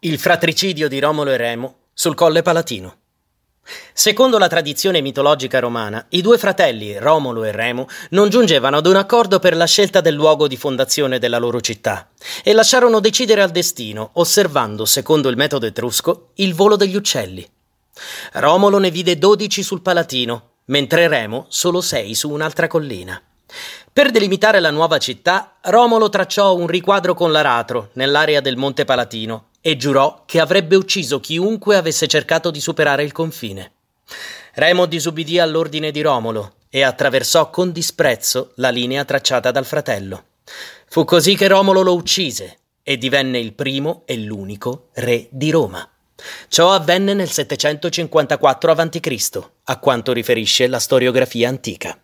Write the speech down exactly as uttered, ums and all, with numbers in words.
Il fratricidio di Romolo e Remo sul Colle Palatino. Secondo la tradizione mitologica romana, i due fratelli, Romolo e Remo, non giungevano ad un accordo per la scelta del luogo di fondazione della loro città e lasciarono decidere al destino, osservando, secondo il metodo etrusco, il volo degli uccelli. Romolo ne vide dodici sul Palatino, mentre Remo solo sei su un'altra collina. Per delimitare la nuova città, Romolo tracciò un riquadro con l'aratro nell'area del Monte Palatino e giurò che avrebbe ucciso chiunque avesse cercato di superare il confine. Remo disubbidì all'ordine di Romolo e attraversò con disprezzo la linea tracciata dal fratello. Fu così che Romolo lo uccise e divenne il primo e l'unico re di Roma. Ciò avvenne nel settecentocinquantaquattro avanti Cristo, a quanto riferisce la storiografia antica.